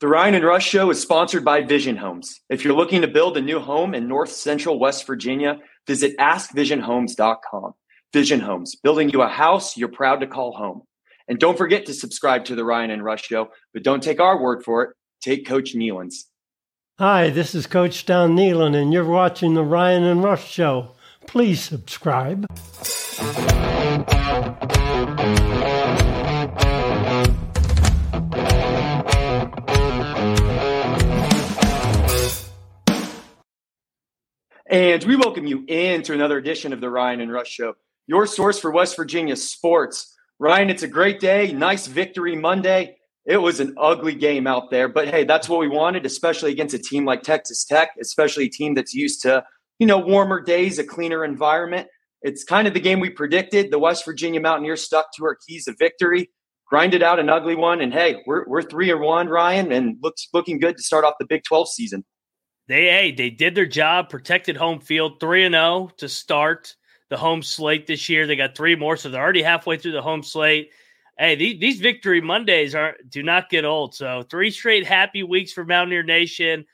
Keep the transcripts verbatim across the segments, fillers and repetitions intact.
The Ryan and Rush Show is sponsored by Vision Homes. If you're looking to build a new home in North Central West Virginia, visit ask vision homes dot com. Vision Homes, building you a house you're proud to call home. And don't forget to subscribe to The Ryan and Rush Show, but don't take our word for it. Take Coach Neelan's. Hi, this is Coach Don Neelan, and you're watching The Ryan and Rush Show. Please subscribe. And we welcome you in to another edition of the Ryan and Rush Show, your source for West Virginia sports. Ryan, it's a great day. Nice victory Monday. It was an ugly game out there, but hey, that's what we wanted, especially against a team like Texas Tech, especially a team that's used to, you know, warmer days, a cleaner environment. It's kind of the game we predicted. The West Virginia Mountaineers stuck to our keys of victory, grinded out an ugly one, and hey, we're we're three or one, Ryan, and looks looking good to start off the Big twelve season. They hey, they did their job, protected home field, three and oh to start the home slate this year. They got three more, so they're already halfway through the home slate. Hey, these, these victory Mondays are do not get old. So three straight happy weeks for Mountaineer Nation.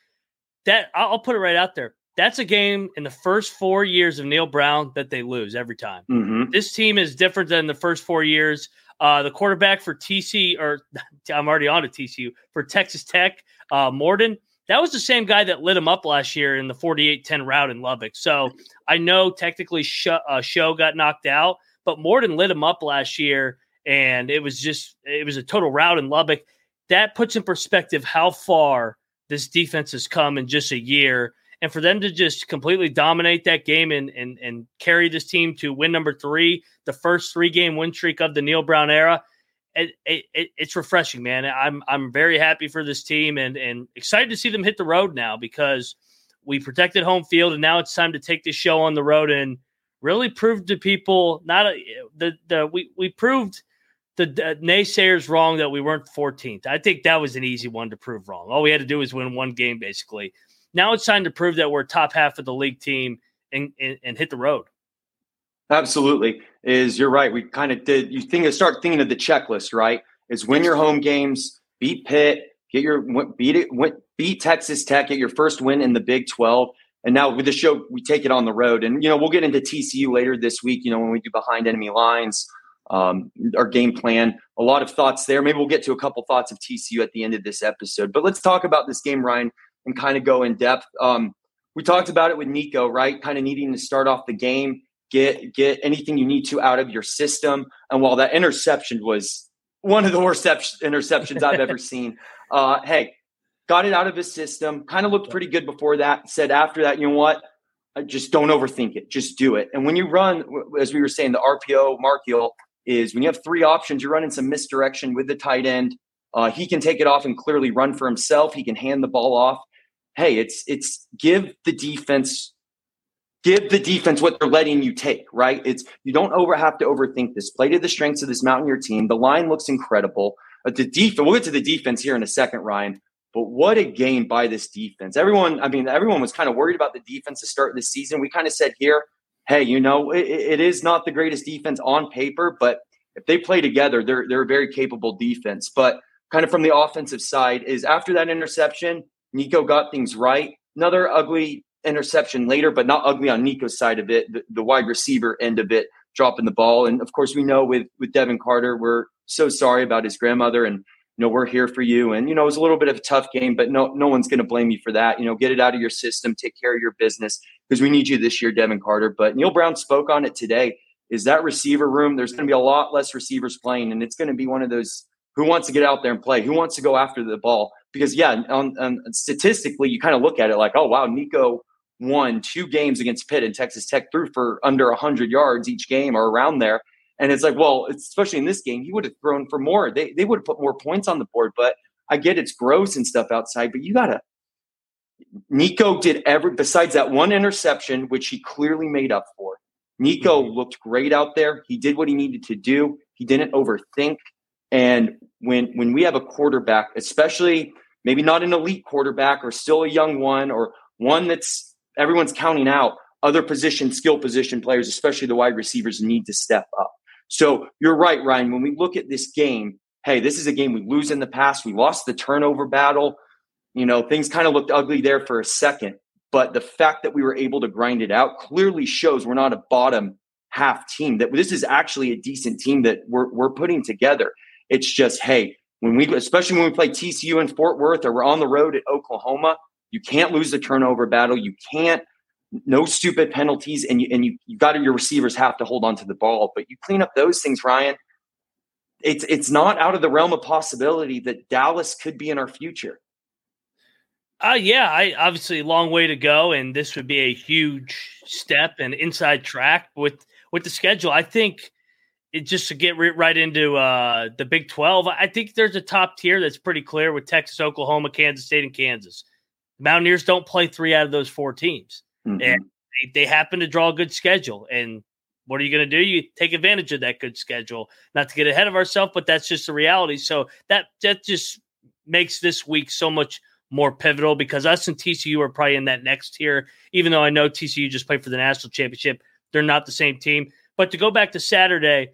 That I'll put it right out there. That's a game in the first four years of Neil Brown that they lose every time. Mm-hmm. This team is different than the first four years. Uh, the quarterback for T C, or I'm already on to T C U, for Texas Tech, uh, Morden, that was the same guy that lit him up last year in the forty-eight ten route in Lubbock. So I know technically Show, uh, Show got knocked out, but Morden lit him up last year, and it was just it was a total route in Lubbock. That puts in perspective how far this defense has come in just a year. And for them to just completely dominate that game and and and carry this team to win number three, the first three-game win streak of the Neil Brown era, It, it, it's refreshing, man. I'm I'm very happy for this team and and excited to see them hit the road now, because we protected home field and now it's time to take this show on the road and really prove to people not a, the the we we proved the, the naysayers wrong that we weren't fourteenth. I think that was an easy one to prove wrong. All we had to do was win one game basically. Now it's time to prove that we're top half of the league team and and, and hit the road. Absolutely. Is you're right. We kind of did. You think start thinking of the checklist, right? Is win your home games, beat Pitt, get your beat it, beat Texas Tech, get your first win in the Big twelve, and now with the show we take it on the road. And you know we'll get into T C U later this week. You know when we do behind enemy lines, um, our game plan. A lot of thoughts there. Maybe we'll get to a couple thoughts of T C U at the end of this episode. But let's talk about this game, Ryan, and kind of go in depth. Um, we talked about it with Nico, right? Kind of needing to start off the game. Get get anything you need to out of your system. And while that interception was one of the worst interceptions I've ever seen, uh, hey, got it out of his system, kind of looked pretty good before that, said after that, you know what, just don't overthink it, just do it. And when you run, as we were saying, the R P O Markiel is when you have three options, you're running some misdirection with the tight end. Uh, he can take it off and clearly run for himself. He can hand the ball off. Hey, it's it's give the defense – Give the defense what they're letting you take, right? It's you don't over have to overthink this. Play to the strengths of this Mountaineer team. The line looks incredible. But the def- we'll get to the defense here in a second, Ryan. But what a game by this defense. Everyone, I mean, everyone was kind of worried about the defense to start this season. We kind of said here, hey, you know, it, it is not the greatest defense on paper, but if they play together, they're they're a very capable defense. But kind of from the offensive side is after that interception, Nico got things right. Another ugly interception later, but not ugly on Nico's side of it, the, the wide receiver end of it, dropping the ball. And of course we know with, with Devin Carter, we're so sorry about his grandmother and, you know, we're here for you. And, you know, it was a little bit of a tough game, but no, no one's going to blame you for that. You know, get it out of your system, take care of your business because we need you this year, Devin Carter. But Neil Brown spoke on it today. Is that receiver room? There's going to be a lot less receivers playing. And it's going to be one of those, who wants to get out there and play? Who wants to go after the ball? Because yeah, on, on statistically, you kind of look at it like, oh wow, Nico won two games against Pitt and Texas Tech threw for under one hundred yards each game or around there. And it's like, well, it's, especially in this game, he would have thrown for more. They they would have put more points on the board. But I get it's gross and stuff outside, but you got to – Nico did every – besides that one interception, which he clearly made up for. Nico mm-hmm. looked great out there. He did what he needed to do. He didn't overthink. And when when we have a quarterback, especially maybe not an elite quarterback or still a young one or one that's – everyone's counting out other position, skill position players, especially the wide receivers, need to step up. So you're right, Ryan. When we look at this game, hey, this is a game we lose in the past. We lost the turnover battle. You know, things kind of looked ugly there for a second. But the fact that we were able to grind it out clearly shows we're not a bottom half team, that this is actually a decent team that we're we're putting together. It's just, hey, when we, especially when we play T C U in Fort Worth or we're on the road at Oklahoma, you can't lose the turnover battle. You can't, no stupid penalties, and you and you you got to, your receivers have to hold on to the ball. But you clean up those things, Ryan. It's it's not out of the realm of possibility that Dallas could be in our future. Uh, yeah, I obviously a long way to go, and this would be a huge step and inside track with, with the schedule. I think it, just to get re- right into uh, the Big twelve, I think there's a top tier that's pretty clear with Texas, Oklahoma, Kansas State, and Kansas. The Mountaineers don't play three out of those four teams, mm-hmm. and they, they happen to draw a good schedule. And what are you going to do? You take advantage of that good schedule. Not to get ahead of ourselves, but that's just the reality. So that that just makes this week so much more pivotal, because us and T C U are probably in that next tier, even though I know T C U just played for the national championship. They're not the same team. But to go back to Saturday,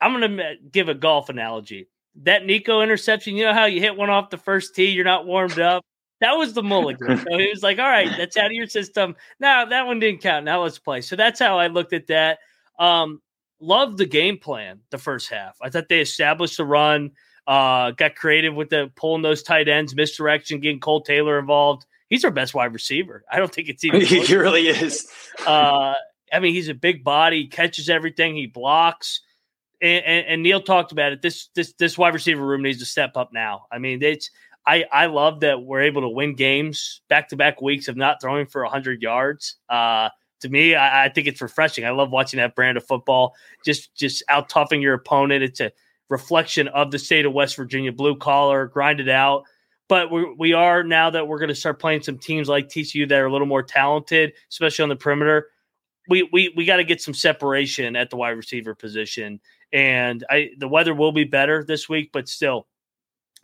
I'm going to give a golf analogy. That Nico interception, you know how you hit one off the first tee, you're not warmed up? That was the mulligan. So he was like, all right, that's out of your system. No, that one didn't count. Now let's play. So that's how I looked at that. Um, loved the game plan the first half. I thought they established the run. Uh, got creative with the pulling those tight ends, misdirection, getting Cole Taylor involved. He's our best wide receiver. I don't think it's even. He really is. uh, I mean, he's a big body, catches everything, he blocks. And, and, and Neil talked about it. This this this wide receiver room needs to step up now. I mean, it's I I love that we're able to win games back to back weeks of not throwing for a hundred yards. Uh, to me, I, I think it's refreshing. I love watching that brand of football. Just just out toughing your opponent. It's a reflection of the state of West Virginia, blue collar, grind it out. But we we are, now that we're going to start playing some teams like T C U that are a little more talented, especially on the perimeter, we we we got to get some separation at the wide receiver position. And I the weather will be better this week, but still,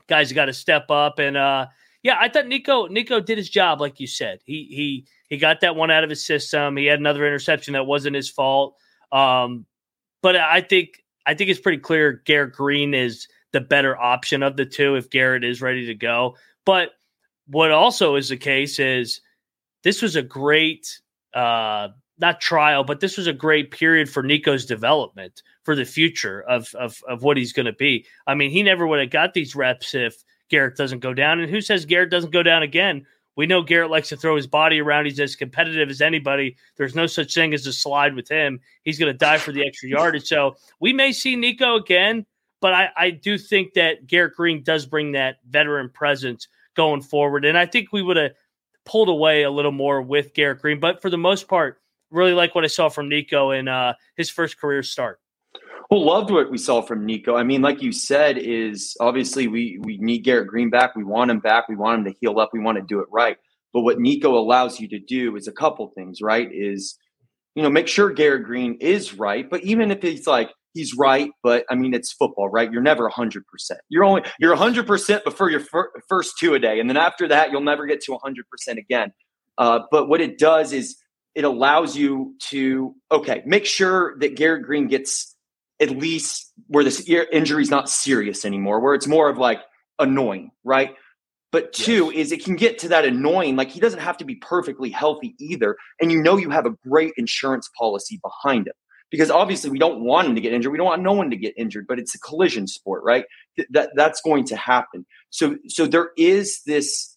guys got to step up. And uh, yeah, I thought Nico Nico did his job, like you said. He he he got that one out of his system. He had another interception that wasn't his fault. Um, but I think. I think it's pretty clear Garrett Green is the better option of the two if Garrett is ready to go. But what also is the case is this was a great, uh, not trial, but this was a great period for Nico's development for the future of of, of what he's going to be. I mean, he never would have got these reps if Garrett doesn't go down. And who says Garrett doesn't go down again? We know Garrett likes to throw his body around. He's as competitive as anybody. There's no such thing as a slide with him. He's going to die for the extra yardage. So we may see Nico again, but I, I do think that Garrett Green does bring that veteran presence going forward. And I think we would have pulled away a little more with Garrett Green. But for the most part, really like what I saw from Nico in uh, his first career start. Well, loved what we saw from Nico. I mean, like you said, is obviously we, we need Garrett Green back. We want him back. We want him to heal up. We want to do it right. But what Nico allows you to do is a couple things, right? Is, you know, make sure Garrett Green is right. But even if it's like, he's right, but I mean, it's football, right? You're never one hundred percent. You're only, you're one hundred percent before your fir- first two a day. And then after that, you'll never get to one hundred percent again. Uh, but what it does is it allows you to, okay, make sure that Garrett Green gets at least where this injury is not serious anymore, where it's more of like annoying, right? But two, yes, is it can get to that annoying, like he doesn't have to be perfectly healthy either. And you know you have a great insurance policy behind him, because obviously we don't want him to get injured. We don't want no one to get injured, but it's a collision sport, right? Th- that That's going to happen. So So there is this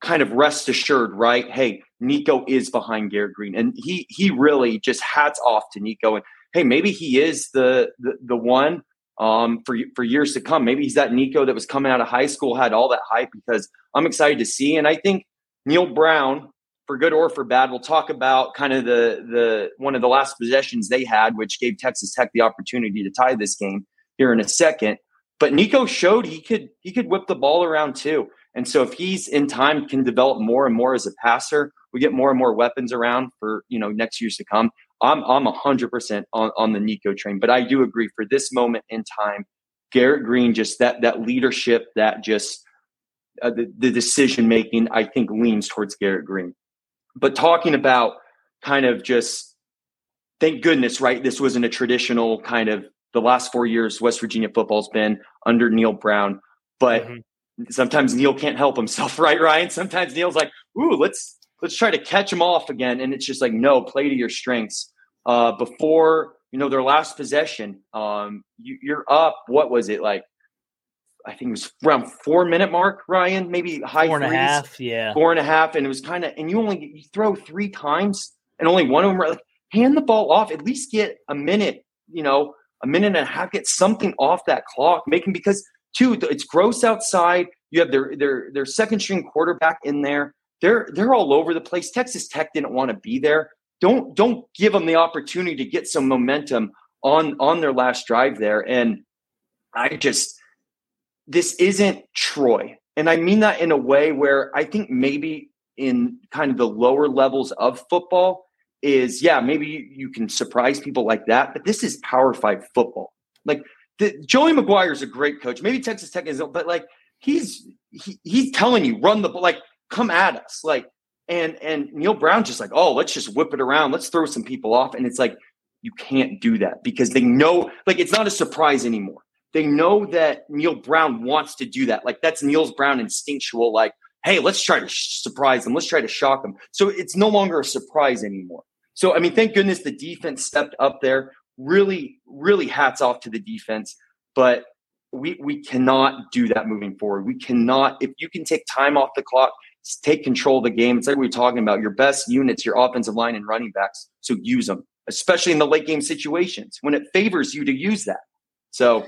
kind of rest assured, right? Hey, Nico is behind Garrett Green. And he he really just hats off to Nico. And hey, maybe he is the the, the one um, for for years to come. Maybe he's that Nico that was coming out of high school, had all that hype, because I'm excited to see. And I think Neil Brown, for good or for bad, we'll talk about kind of the the one of the last possessions they had, which gave Texas Tech the opportunity to tie this game here in a second. But Nico showed he could he could whip the ball around too. And so if he's in time, can develop more and more as a passer, we get more and more weapons around for, you know, next years to come. I'm I'm one hundred percent on, on the Nico train, but I do agree for this moment in time, Garrett Green, just that that leadership, that just uh, the, the decision making, I think leans towards Garrett Green. But talking about kind of just, thank goodness, right? This wasn't a traditional kind of the last four years West Virginia football's been under Neil Brown. But mm-hmm. sometimes Neil can't help himself, right, Ryan? Sometimes Neil's like, ooh, let's let's try to catch him off again. And it's just like, no, play to your strengths. Uh, before, you know, their last possession, um, you, you're up, what was it, like, I think it was around four-minute mark, Ryan, maybe high four and threes. A half, yeah. Four and a half, and it was kind of – and you only you throw three times, and only one of them – like, hand the ball off. At least get a minute, you know, a minute and a half. Get something off that clock. Making because, two, it's gross outside. You have their their their second-string quarterback in there. They're they're all over the place. Texas Tech didn't want to be there. Don't don't give them the opportunity to get some momentum on on their last drive there. And I just – this isn't Troy. And I mean that in a way where I think maybe in kind of the lower levels of football is, yeah, maybe you can surprise people like that, but this is Power Five football. Like the, Joey McGuire is a great coach. Maybe Texas Tech isn't, but like he's, he, he's telling you run the ball, like come at us. Like, and, and Neil Brown just like, oh, let's just whip it around. Let's throw some people off. And it's like, you can't do that because they know, like, it's not a surprise anymore. They know that Neil Brown wants to do that. Like that's Neil Brown instinctual, like, hey, let's try to sh- surprise them. Let's try to shock them. So it's no longer a surprise anymore. So, I mean, thank goodness the defense stepped up there. Really, really hats off to the defense. But we we cannot do that moving forward. We cannot – if you can take time off the clock, take control of the game. It's like we were talking about, your best units, your offensive line and running backs. So use them, especially in the late game situations when it favors you to use that. So,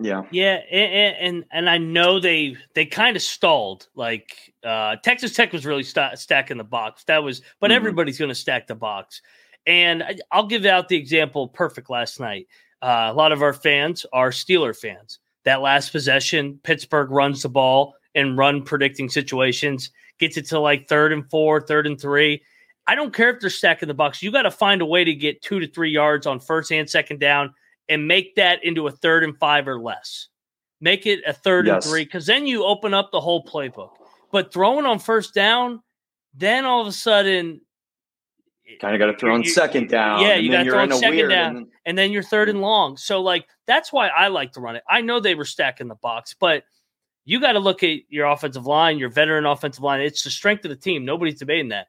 yeah, yeah, and and, and I know they they kind of stalled. Like uh, Texas Tech was really st- stacking the box. That was, but mm-hmm. everybody's going to stack the box. And I, I'll give out the example perfect last night. Uh, a lot of our fans are Steeler fans. That last possession, Pittsburgh runs the ball in run predicting situations, gets it to like third and four, third and three. I don't care if they're stacking the box. You got to find a way to get two to three yards on first and second down. And make that into a third and five or less. Make it a third yes. and three, because then you open up the whole playbook. But throwing on first down, then all of a sudden, kind of got to throw on second down. Yeah, you got to throw on second down, and then, and then you're third and long. So, like, that's why I like to run it. I know they were stacking the box, but you got to look at your offensive line, your veteran offensive line. It's the strength of the team. Nobody's debating that.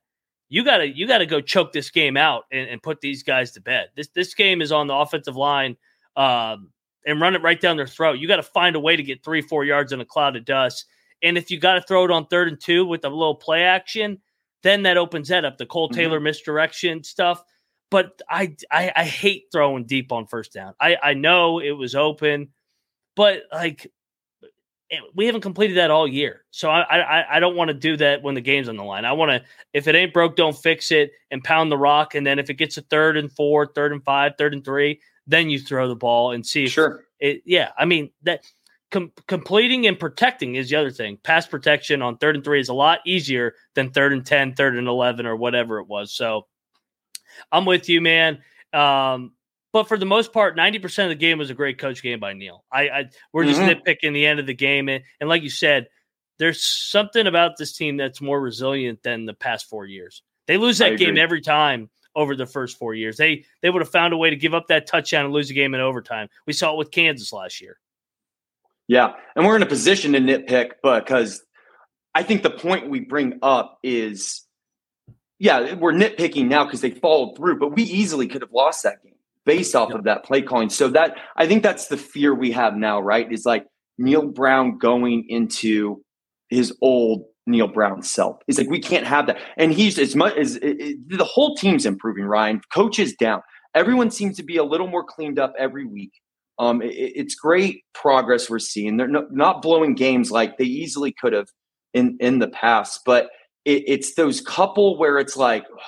You gotta, you gotta go choke this game out and, and put these guys to bed. This this game is on the offensive line, um, and run it right down their throat. You got to find a way to get three, four yards in a cloud of dust. And if you got to throw it on third and two with a little play action, then that opens that up. The Cole Taylor mm-hmm. misdirection stuff. But I, I I hate throwing deep on first down. I I know it was open, but like we haven't completed that all year. So I I, I don't want to do that when the game's on the line. I want to, if it ain't broke, don't fix it and pound the rock. And then if it gets a third and four, third and five, third and three, then you throw the ball and see. If sure. It, yeah. I mean, that com- completing and protecting is the other thing. Pass protection on third and three is a lot easier than third and ten, third and eleven, or whatever it was. So I'm with you, man. Um, But for the most part, ninety percent of the game was a great coach game by Neil. I, I We're just mm-hmm. nitpicking the end of the game. And, and like you said, there's something about this team that's more resilient than the past four years. They lose that I game agree. every time over the first four years. They they would have found a way to give up that touchdown and lose the game in overtime. We saw it with Kansas last year. Yeah, and we're in a position to nitpick because I think the point we bring up is, yeah, we're nitpicking now because they followed through, but we easily could have lost that game. Based off of that play calling. So that, I think that's the fear we have now, right? Is like Neil Brown going into his old Neil Brown self. It's like, we can't have that. And he's as much as it, it, the whole team's improving, Ryan. Coach is down. Everyone seems to be a little more cleaned up every week. Um, it, it's great progress we're seeing. They're no, not blowing games like they easily could have in, in the past, but it, it's those couple where it's like, oh,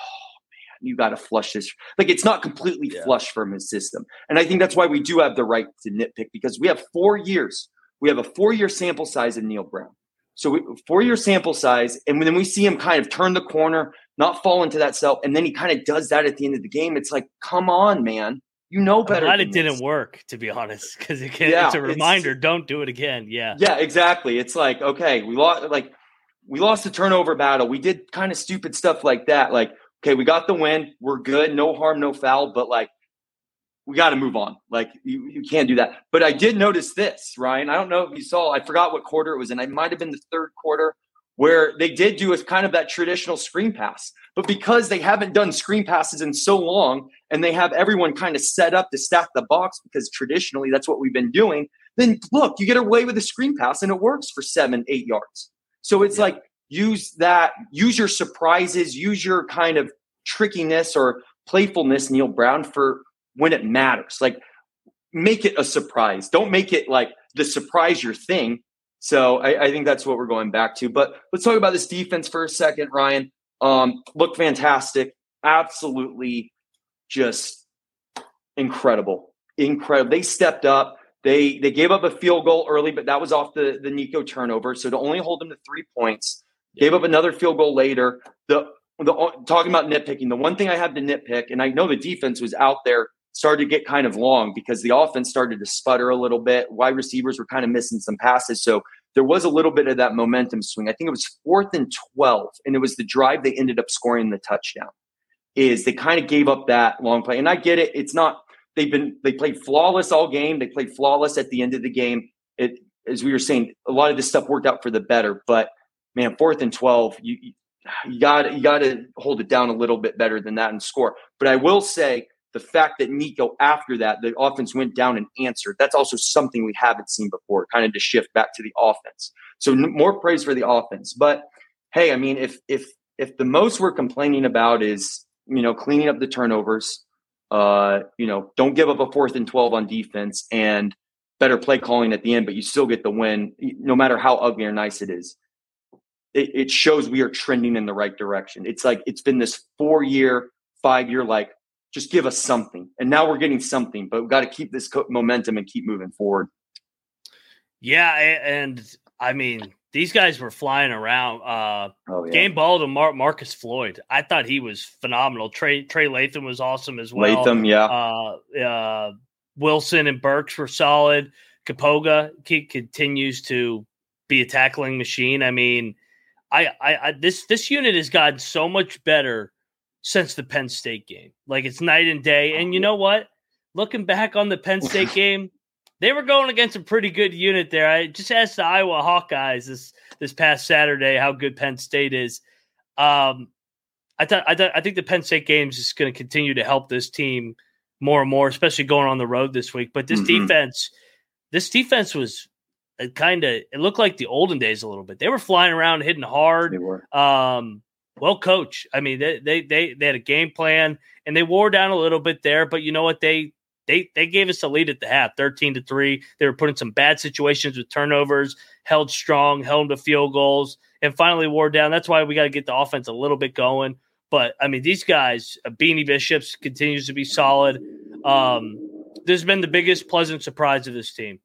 you got to flush this. Like it's not completely yeah. flush from his system. And I think that's why we do have the right to nitpick because we have four years. We have a four-year sample size in Neil Brown. So we, four-year sample size. And then we see him kind of turn the corner, not fall into that cell. And then he kind of does that at the end of the game. It's like, come on, man. You know better. I'm glad it didn't work, to be honest, because it yeah, it's a reminder. It's, don't do it again. Yeah. Yeah, exactly. It's like, okay, we lost, like we lost the turnover battle. We did kind of stupid stuff like that. Like, okay, we got the win. We're good. No harm, no foul. But like, we got to move on. Like you, you can't do that. But I did notice this, Ryan. I don't know if you saw, I forgot what quarter it was in. It might've been the third quarter where they did do a kind of that traditional screen pass, but because they haven't done screen passes in so long and they have everyone kind of set up to stack the box, because traditionally that's what we've been doing. Then look, you get away with a screen pass and it works for seven, eight yards. So it's yeah. like, use that, use your surprises, use your kind of trickiness or playfulness, Neil Brown, for when it matters. Like, make it a surprise. Don't make it like the surprise your thing. So I, I think that's what we're going back to. But let's talk about this defense for a second, Ryan. Um, looked fantastic. Absolutely just incredible. Incredible. They stepped up. They they gave up a field goal early, but that was off the, the Nico turnover. So to only hold them to three points, gave up another field goal later. The the talking about nitpicking, the one thing I had to nitpick, and I know the defense was out there, started to get kind of long because the offense started to sputter a little bit. Wide receivers were kind of missing some passes. So there was a little bit of that momentum swing. I think it was fourth and twelve, and it was the drive they ended up scoring the touchdown. Is they kind of gave up that long play. And I get it. It's not They've been they played flawless all game. They played flawless at the end of the game. It, as we were saying, a lot of this stuff worked out for the better. But man, fourth and twelve, you you got you got to hold it down a little bit better than that and score. But I will say the fact that Nico after that the offense went down and answered. That's also something we haven't seen before. Kind of to shift back to the offense. So more praise for the offense. But hey, I mean, if if if the most we're complaining about is you know cleaning up the turnovers. Uh, you know, don't give up a fourth and twelve on defense and better play calling at the end, but you still get the win, no matter how ugly or nice it is. It, it shows we are trending in the right direction. It's like it's been this four year, five year, like just give us something, and now we're getting something. But we've got to keep this co- momentum and keep moving forward. Yeah, and I mean these guys were flying around. Uh, oh, yeah. Game ball to Mar- Marcus Floyd. I thought he was phenomenal. Trey Trey Lathan was awesome as well. Lathan, yeah. Uh, uh, Wilson and Burks were solid. Kapoga c- continues to be a tackling machine. I mean, I, I, I this this unit has gotten so much better since the Penn State game. Like it's night and day. And you know what? Looking back on the Penn State game. They were going against a pretty good unit there. I just asked the Iowa Hawkeyes this this past Saturday how good Penn State is. Um, I th- I, th- I think the Penn State games is going to continue to help this team more and more, especially going on the road this week. But this mm-hmm. defense, this defense was kind of it looked like the olden days a little bit. They were flying around, hitting hard. They were um, well coached. I mean, they, they they they had a game plan and they wore down a little bit there. But you know what they. They they gave us a lead at the half, thirteen to three. They were put in some bad situations with turnovers, held strong, held them to field goals, and finally wore down. That's why we got to get the offense a little bit going. But, I mean, these guys, Beanie Bishops continues to be solid. Um, this has been the biggest pleasant surprise of this team.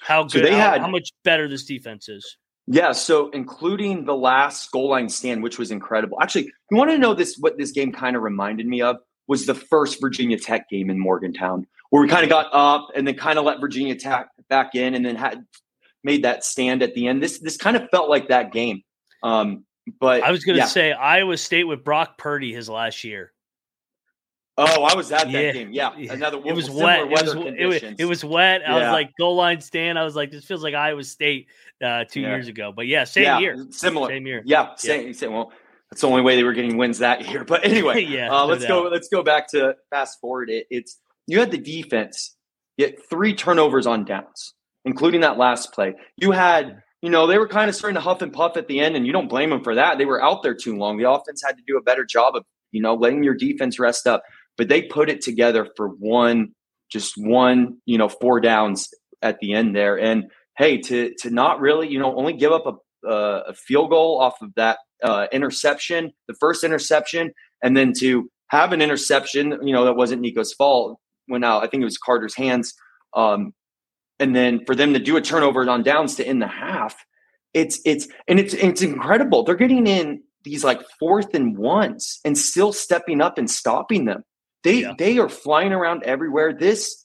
How good, so they how, had, how much better this defense is. Yeah, so including the last goal line stand, which was incredible. Actually, you want to know this? What this game kind of reminded me of? Was the first Virginia Tech game in Morgantown, where we kind of got up and then kind of let Virginia Tech back in and then had made that stand at the end. This this kind of felt like that game. Um, but I was going to yeah. say Iowa State with Brock Purdy his last year. Oh, I was at that yeah. game. Yeah, another it was wet. It was, it, was, it was wet. I yeah. was like goal line stand. I was like, this feels like Iowa State uh, two yeah. years ago. But yeah, same yeah, year, similar, same year. Yeah, same. Yeah. same well. That's the only way they were getting wins that year. But anyway, yeah, uh, let's no go. Let's go back to fast forward. It, it's you had the defense get three turnovers on downs, including that last play. You had, you know, they were kind of starting to huff and puff at the end, and you don't blame them for that. They were out there too long. The offense had to do a better job of, you know, letting your defense rest up. But they put it together for one, just one, you know, four downs at the end there. And hey, to to not really, you know, only give up a Uh, a field goal off of that uh, interception, the first interception, and then to have an interception, you know, that wasn't Nico's fault, went out. I think it was Carter's hands. Um, and then for them to do a turnover on downs to end the half, it's it's and it's it's incredible. They're getting in these like fourth and ones and still stepping up and stopping them. They yeah. they are flying around everywhere. This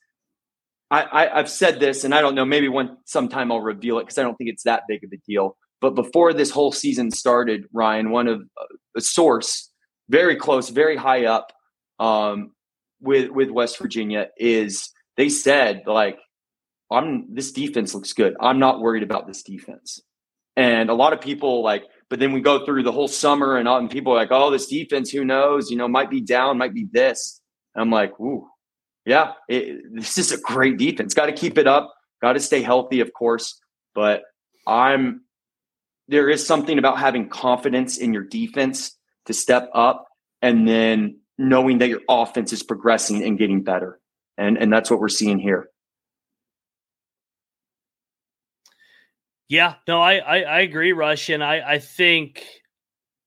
I, I I've said this, and I don't know. Maybe one sometime I'll reveal it because I don't think it's that big of a deal. But before this whole season started, Ryan, one of uh, a source, very close, very high up, um, with with West Virginia is they said, like, I'm this defense looks good. I'm not worried about this defense. And a lot of people like, but then we go through the whole summer and all, and people are like, oh, this defense, who knows, you know, might be down, might be this. And I'm like, ooh, yeah, it, this is a great defense. Got to keep it up. Got to stay healthy, of course. But I'm, there is something about having confidence in your defense to step up and then knowing that your offense is progressing and getting better. And, and that's what we're seeing here. Yeah, no, I, I, I agree, Rush. And I, I think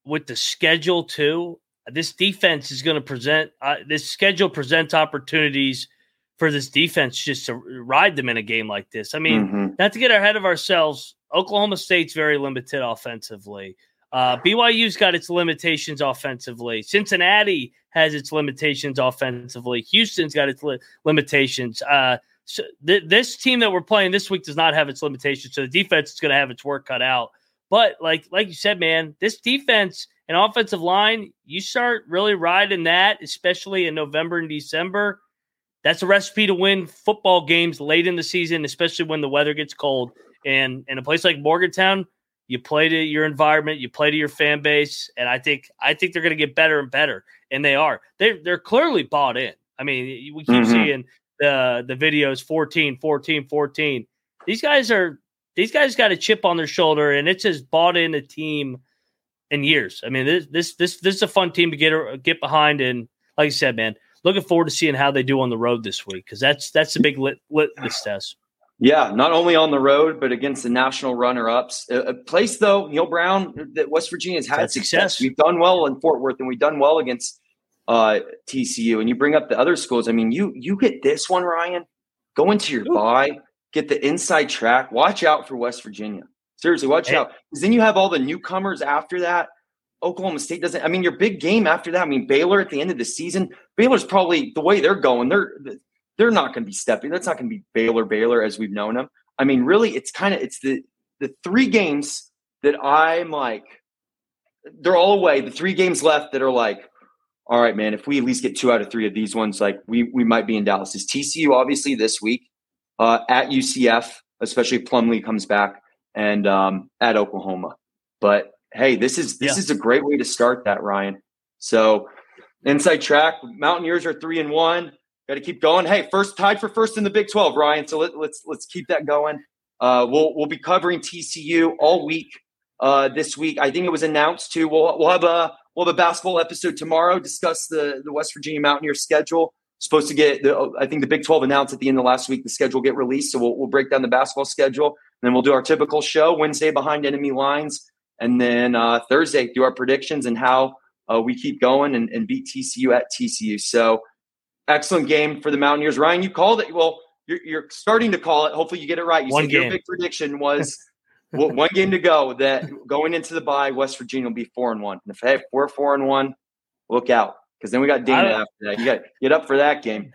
with the schedule too, this defense is going to present uh, this schedule presents opportunities for this defense just to ride them in a game like this. I mean, mm-hmm. not to get ahead of ourselves, Oklahoma State's very limited offensively. Uh, B Y U's got its limitations offensively. Cincinnati has its limitations offensively. Houston's got its li- limitations. Uh, so th- this team that we're playing this week does not have its limitations. So the defense is going to have its work cut out. But like, like you said, man, this defense and offensive line, you start really riding that, especially in November and December. That's a recipe to win football games late in the season, especially when the weather gets cold. And in a place like Morgantown, you play to your environment, you play to your fan base, and I think I think they're going to get better and better, and they are. They're, they're clearly bought in. I mean, we keep mm-hmm. seeing the the videos, fourteen, fourteen, fourteen. These guys are these guys got a chip on their shoulder, and it's as bought in a team in years. I mean, this this this this is a fun team to get get behind, and like you said, man, looking forward to seeing how they do on the road this week because that's that's the big lit, litmus test. Yeah, not only on the road, but against the national runner-ups. A place, though, Neil Brown, that West Virginia's had That's success. success. We've done well in Fort Worth, and we've done well against uh, T C U. And you bring up the other schools. I mean, you you get this one, Ryan. Go into your Ooh. bye. Get the inside track. Watch out for West Virginia. Seriously, watch hey. out. Because then you have all the newcomers after that. Oklahoma State doesn't – I mean, your big game after that. I mean, Baylor at the end of the season. Baylor's probably – the way they're going, they're – they're not going to be stepping. That's not going to be Baylor, Baylor as we've known them. I mean, really, it's kind of it's the the three games that I'm like, they're all away. The three games left that are like, all right, man, if we at least get two out of three of these ones, like we we might be in Dallas. It's T C U obviously this week uh, at U C F, especially if Plumlee comes back, and um, at Oklahoma. But hey, this is this yeah. is a great way to start that, Ryan. So inside track, Mountaineers are three and one. Got to keep going. Hey, first tied for first in the Big twelve, Ryan. So let, let's let's keep that going. Uh, we'll we'll be covering T C U all week uh, this week. I think it was announced too. We'll we'll have a we'll have a basketball episode tomorrow. Discuss the the West Virginia Mountaineer schedule. Supposed to get the, I think the Big twelve announced at the end of last week the schedule get released. So we'll we'll break down the basketball schedule. And then we'll do our typical show Wednesday behind enemy lines, and then uh, Thursday do our predictions and how uh, we keep going and, and beat T C U at T C U. So. Excellent game for the Mountaineers. Ryan, you called it. Well, you're, you're starting to call it. Hopefully you get it right. You one said game. Your big prediction was well, one game to go that going into the bye, West Virginia will be four and one. And if hey, we're four and one, look out. Because then we got Dana after that. You got to get up for that game.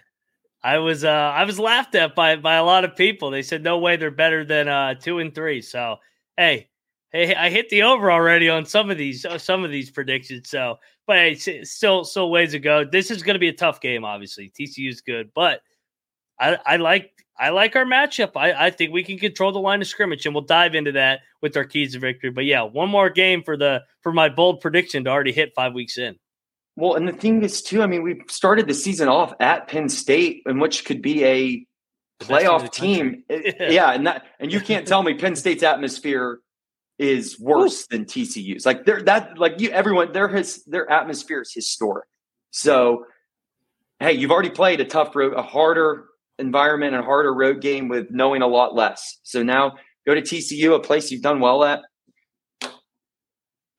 I was uh, I was laughed at by by a lot of people. They said, no way they're better than uh, two and three. So hey, hey, I hit the over already on some of these uh, some of these predictions. So But hey, still, still ways to go. This is going to be a tough game, obviously. T C U's good, but I, I like I like our matchup. I, I think we can control the line of scrimmage, and we'll dive into that with our keys to victory. But yeah, one more game for the for my bold prediction to already hit five weeks in. Well, and the thing is too, I mean, we started the season off at Penn State, in which could be a playoff team. Yeah. yeah, and that and you can't tell me Penn State's atmosphere is worse Ooh. than T C U's. Like they're that like you everyone there has their atmosphere is historic. So hey, you've already played a tough road, a harder environment, a harder road game with knowing a lot less. So now go to T C U, a place you've done well at.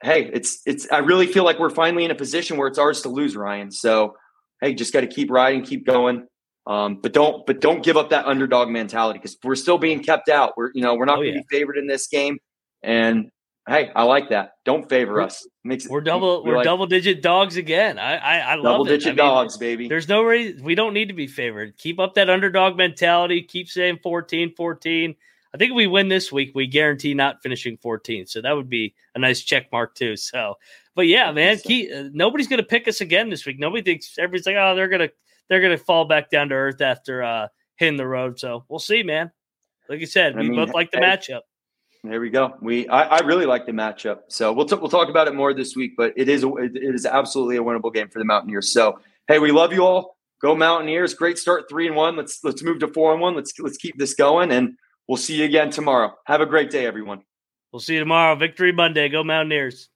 Hey, it's it's I really feel like we're finally in a position where it's ours to lose, Ryan. So hey, just got to keep riding, keep going. Um, but don't but don't give up that underdog mentality because we're still being kept out. We're you know, we're not oh, gonna yeah. be favored in this game. And hey, I like that. Don't favor us. Makes we're double. We're, we're like, double digit dogs again. I I, I love double digit I dogs, mean, baby. There's no reason we don't need to be favored. Keep up that underdog mentality. Keep saying fourteen, fourteen. I think if we win this week, we guarantee not finishing fourteenth. So that would be a nice check mark too. So, but yeah, man, keep, uh, nobody's going to pick us again this week. Nobody thinks everybody's like, oh, they're going to they're going to fall back down to earth after uh, hitting the road. So we'll see, man. Like you said, we I mean, both like the hey, matchup. There we go. We I, I really like the matchup. So we'll t- we'll talk about it more this week, but it is a, it is absolutely a winnable game for the Mountaineers. So hey, we love you all. Go Mountaineers! Great start, three and one. Let's let's move to four and one. Let's let's keep this going, and we'll see you again tomorrow. Have a great day, everyone. We'll see you tomorrow. Victory Monday. Go Mountaineers!